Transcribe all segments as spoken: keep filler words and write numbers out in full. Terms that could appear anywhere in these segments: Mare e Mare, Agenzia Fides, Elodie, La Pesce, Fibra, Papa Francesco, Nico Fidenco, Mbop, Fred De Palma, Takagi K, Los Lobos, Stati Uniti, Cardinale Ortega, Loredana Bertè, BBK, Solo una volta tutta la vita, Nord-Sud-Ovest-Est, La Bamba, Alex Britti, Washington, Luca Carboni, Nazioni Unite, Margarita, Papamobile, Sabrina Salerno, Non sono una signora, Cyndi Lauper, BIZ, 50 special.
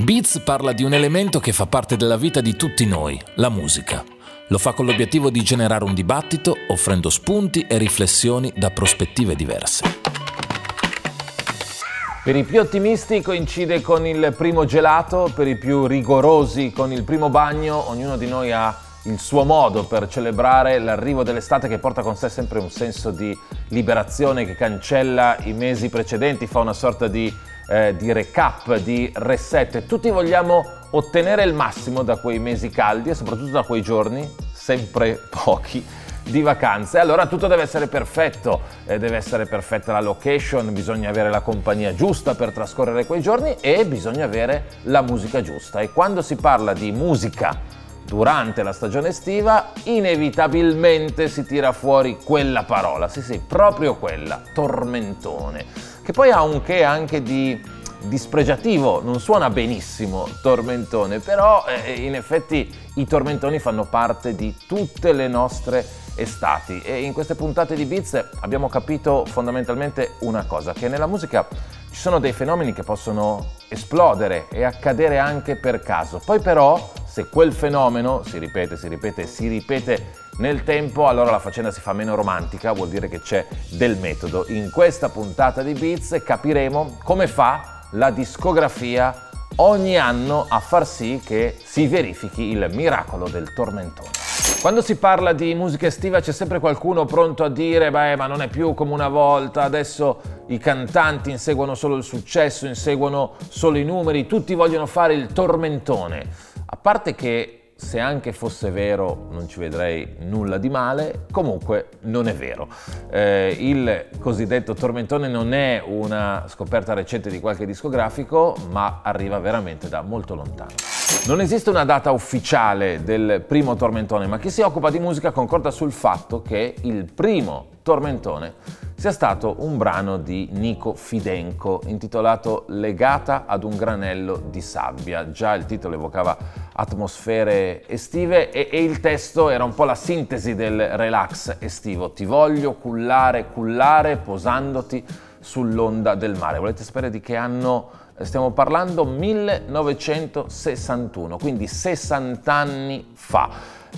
Beats parla di un elemento che fa parte della vita di tutti noi, la musica. Lo fa con l'obiettivo di generare un dibattito, offrendo spunti e riflessioni da prospettive diverse. Per i più ottimisti coincide con il primo gelato, per i più rigorosi con il primo bagno. Ognuno di noi ha il suo modo per celebrare l'arrivo dell'estate, che porta con sé sempre un senso di liberazione che cancella i mesi precedenti, fa una sorta di, eh, di recap, di reset. Tutti vogliamo ottenere il massimo da quei mesi caldi e soprattutto da quei giorni, sempre pochi, di vacanze. Allora tutto deve essere perfetto, eh, deve essere perfetta la location, bisogna avere la compagnia giusta per trascorrere quei giorni e bisogna avere la musica giusta. E quando si parla di musica durante la stagione estiva, inevitabilmente si tira fuori quella parola, sì sì, proprio quella, tormentone, che poi ha un che anche di dispregiativo, non suona benissimo tormentone, però eh, in effetti i tormentoni fanno parte di tutte le nostre estati. E in queste puntate di Biz abbiamo capito fondamentalmente una cosa, che nella musica ci sono dei fenomeni che possono esplodere e accadere anche per caso. Poi però, se quel fenomeno si ripete, si ripete, si ripete nel tempo, allora la faccenda si fa meno romantica, vuol dire che c'è del metodo. In questa puntata di Biz capiremo come fa la discografia ogni anno a far sì che si verifichi il miracolo del tormentone. Quando si parla di musica estiva c'è sempre qualcuno pronto a dire beh, ma non è più come una volta, adesso i cantanti inseguono solo il successo, inseguono solo i numeri, tutti vogliono fare il tormentone. A parte che, se anche fosse vero, non ci vedrei nulla di male, comunque non è vero. Eh, il cosiddetto tormentone non è una scoperta recente di qualche discografico, ma arriva veramente da molto lontano. Non esiste una data ufficiale del primo tormentone, ma chi si occupa di musica concorda sul fatto che il primo tormentone sia stato un brano di Nico Fidenco intitolato Legata ad un granello di sabbia. Già il titolo evocava atmosfere estive e, e il testo era un po' la sintesi del relax estivo. Ti voglio cullare, cullare posandoti sull'onda del mare. Volete sapere di che anno stiamo parlando? millenovecentosessantuno, quindi sessanta anni fa.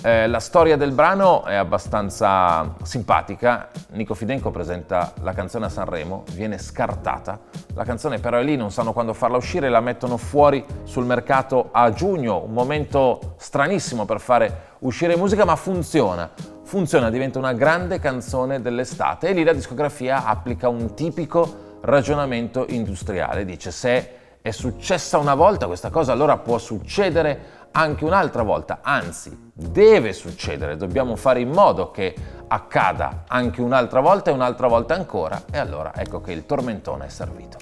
Eh, la storia del brano è abbastanza simpatica. Nico Fidenco presenta la canzone a Sanremo, viene scartata. La canzone però è lì, non sanno quando farla uscire, la mettono fuori sul mercato a giugno, un momento stranissimo per fare uscire musica, ma funziona. Funziona, diventa una grande canzone dell'estate e lì la discografia applica un tipico ragionamento industriale. Dice: se è successa una volta questa cosa, allora può succedere anche un'altra volta, anzi deve succedere, dobbiamo fare in modo che accada anche un'altra volta e un'altra volta ancora. E allora ecco che il tormentone è servito.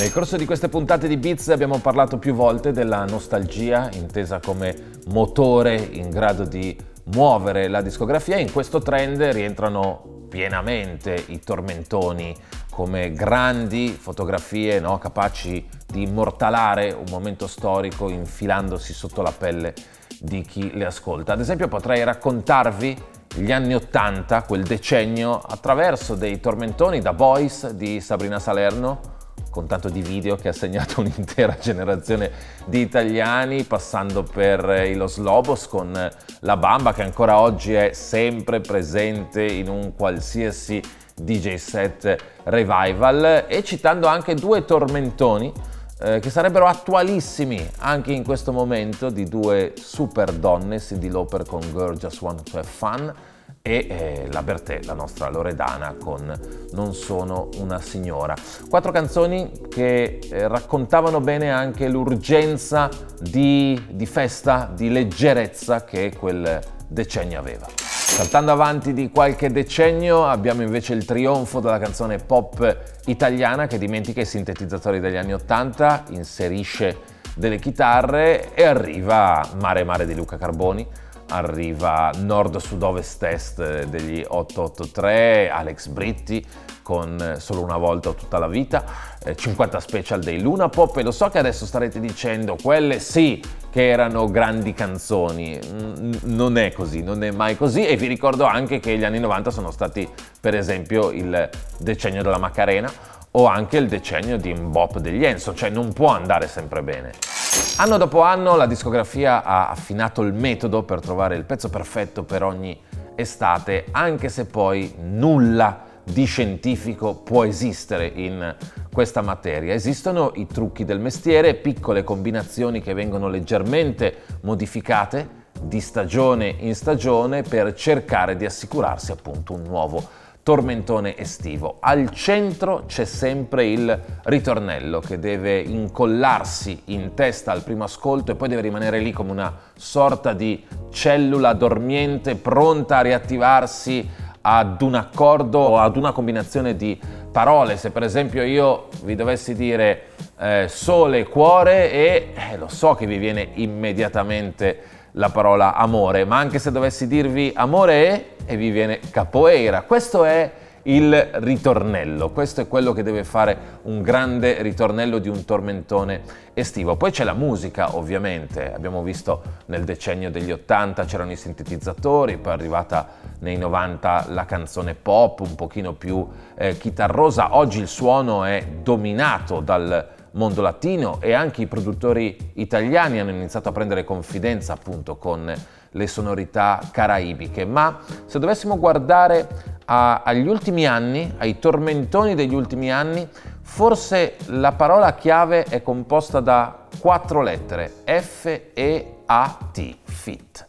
Nel corso di queste puntate di Beats abbiamo parlato più volte della nostalgia, intesa come motore in grado di muovere la discografia. In questo trend rientrano pienamente i tormentoni come grandi fotografie, no? Capaci di immortalare un momento storico infilandosi sotto la pelle di chi le ascolta. Ad esempio potrei raccontarvi gli anni ottanta, quel decennio, attraverso dei tormentoni, da Boys di Sabrina Salerno, con tanto di video che ha segnato un'intera generazione di italiani, passando per i Los Lobos con La Bamba, che ancora oggi è sempre presente in un qualsiasi D J set revival, e citando anche due tormentoni eh, che sarebbero attualissimi anche in questo momento, di due super donne, Cyndi Lauper con Girl Just Want To Have Fun e eh, la Bertè, la nostra Loredana, con Non sono una signora. Quattro canzoni che eh, raccontavano bene anche l'urgenza di, di festa, di leggerezza che quel decennio aveva. Saltando avanti di qualche decennio abbiamo invece il trionfo della canzone pop italiana, che dimentica i sintetizzatori degli anni ottanta, inserisce delle chitarre e arriva Mare e Mare di Luca Carboni, arriva Nord-Sud-Ovest-Est degli otto otto tre, Alex Britti con Solo una volta tutta la vita, cinquanta special dei Lunapop. E lo so che adesso starete dicendo quelle sì che erano grandi canzoni. Non è così, non è mai così. E vi ricordo anche che gli anni novanta sono stati per esempio il decennio della Macarena o anche il decennio di Mbop degli Enzo, cioè non può andare sempre bene. Anno dopo anno la discografia ha affinato il metodo per trovare il pezzo perfetto per ogni estate, anche se poi nulla di scientifico può esistere in questa materia. Esistono i trucchi del mestiere, piccole combinazioni che vengono leggermente modificate di stagione in stagione per cercare di assicurarsi appunto un nuovo tormentone estivo. Al centro c'è sempre il ritornello che deve incollarsi in testa al primo ascolto e poi deve rimanere lì come una sorta di cellula dormiente pronta a riattivarsi ad un accordo o ad una combinazione di parole. Se per esempio io vi dovessi dire eh, sole e cuore e eh, lo so che vi viene immediatamente la parola amore, ma anche se dovessi dirvi amore e, e vi viene capoeira. Questo è il ritornello, questo è quello che deve fare un grande ritornello di un tormentone estivo. Poi c'è la musica, ovviamente, abbiamo visto nel decennio degli ottanta c'erano i sintetizzatori, poi è arrivata nei novanta la canzone pop, un pochino più eh, chitarrosa. Oggi il suono è dominato dal mondo latino e anche i produttori italiani hanno iniziato a prendere confidenza appunto con le sonorità caraibiche. Ma se dovessimo guardare a, agli ultimi anni, ai tormentoni degli ultimi anni, forse la parola chiave è composta da quattro lettere: F E A T, fit.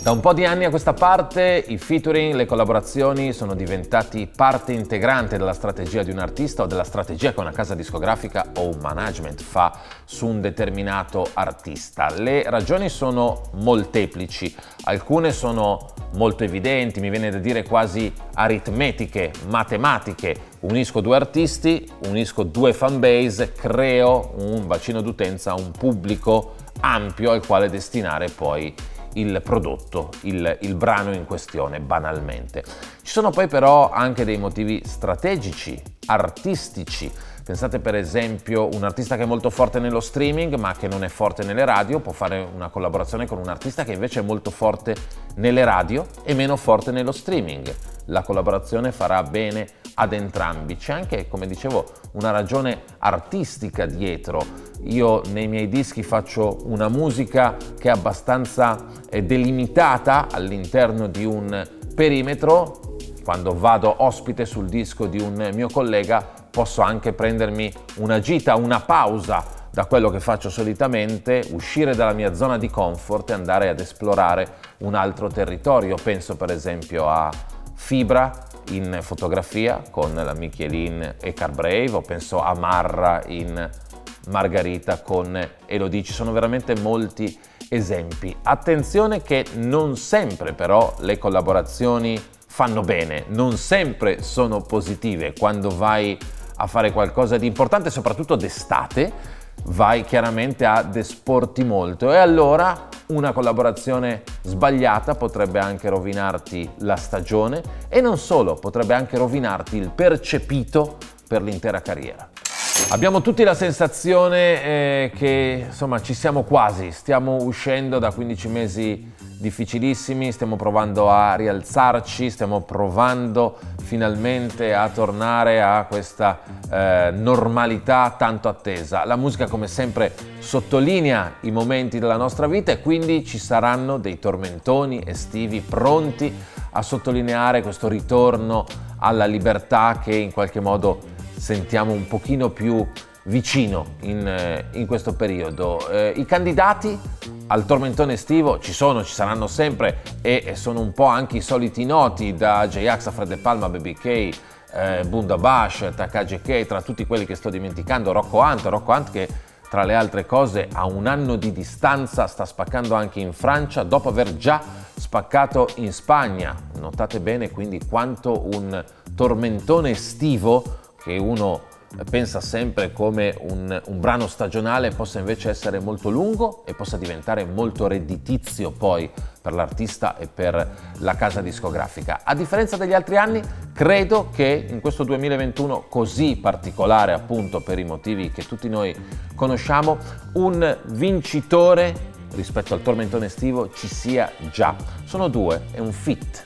Da un po' di anni a questa parte i featuring, le collaborazioni sono diventati parte integrante della strategia di un artista o della strategia che una casa discografica o un management fa su un determinato artista. Le ragioni sono molteplici, alcune sono molto evidenti, mi viene da dire quasi aritmetiche, matematiche. Unisco due artisti, unisco due fanbase, creo un bacino d'utenza, un pubblico ampio al quale destinare poi il prodotto, il, il brano in questione, banalmente. Ci sono poi però anche dei motivi strategici, artistici. Pensate per esempio un artista che è molto forte nello streaming ma che non è forte nelle radio, può fare una collaborazione con un artista che invece è molto forte nelle radio e meno forte nello streaming. La collaborazione farà bene ad entrambi. C'è anche, come dicevo, una ragione artistica dietro. Io nei miei dischi faccio una musica che è abbastanza delimitata all'interno di un perimetro. Quando vado ospite sul disco di un mio collega posso anche prendermi una gita, una pausa da quello che faccio solitamente, uscire dalla mia zona di comfort e andare ad esplorare un altro territorio. Penso per esempio a Fibra in fotografia con la Michielin e Carbrave, o penso a Marra in Margarita con Elodie. Ci sono veramente molti esempi. Attenzione che non sempre però le collaborazioni fanno bene, non sempre sono positive. Quando vai a fare qualcosa di importante, soprattutto d'estate, vai chiaramente ad esporti molto e allora una collaborazione sbagliata potrebbe anche rovinarti la stagione e non solo, potrebbe anche rovinarti il percepito per l'intera carriera. Abbiamo tutti la sensazione eh, che insomma ci siamo quasi, stiamo uscendo da quindici mesi difficilissimi, stiamo provando a rialzarci, stiamo provando finalmente a tornare a questa eh, normalità tanto attesa. La musica, come sempre, sottolinea i momenti della nostra vita e quindi ci saranno dei tormentoni estivi pronti a sottolineare questo ritorno alla libertà che in qualche modo sentiamo un pochino più vicino in, in questo periodo. Eh, i candidati al tormentone estivo ci sono, ci saranno sempre e, e sono un po' anche i soliti noti, da J-Ax a Fred De Palma, B B K, eh, Bunda Bash, Takagi K, tra tutti quelli che sto dimenticando, Rocco Hunt, Rocco Hunt che tra le altre cose a un anno di distanza sta spaccando anche in Francia dopo aver già spaccato in Spagna. Notate bene quindi quanto un tormentone estivo, che uno pensa sempre come un, un brano stagionale, possa invece essere molto lungo e possa diventare molto redditizio poi per l'artista e per la casa discografica. A differenza degli altri anni, credo che in questo duemilaventuno così particolare, appunto per i motivi che tutti noi conosciamo, un vincitore rispetto al tormentone estivo ci sia già. Sono due, è un fit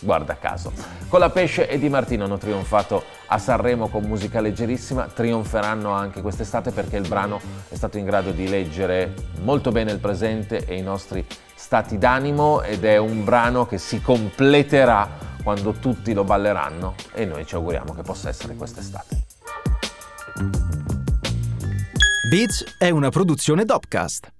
Guarda caso. Con la Pesce e Di Martino hanno trionfato a Sanremo con musica leggerissima, trionferanno anche quest'estate perché il brano è stato in grado di leggere molto bene il presente e i nostri stati d'animo, ed è un brano che si completerà quando tutti lo balleranno, e noi ci auguriamo che possa essere quest'estate. B I Z è una produzione Dopcast.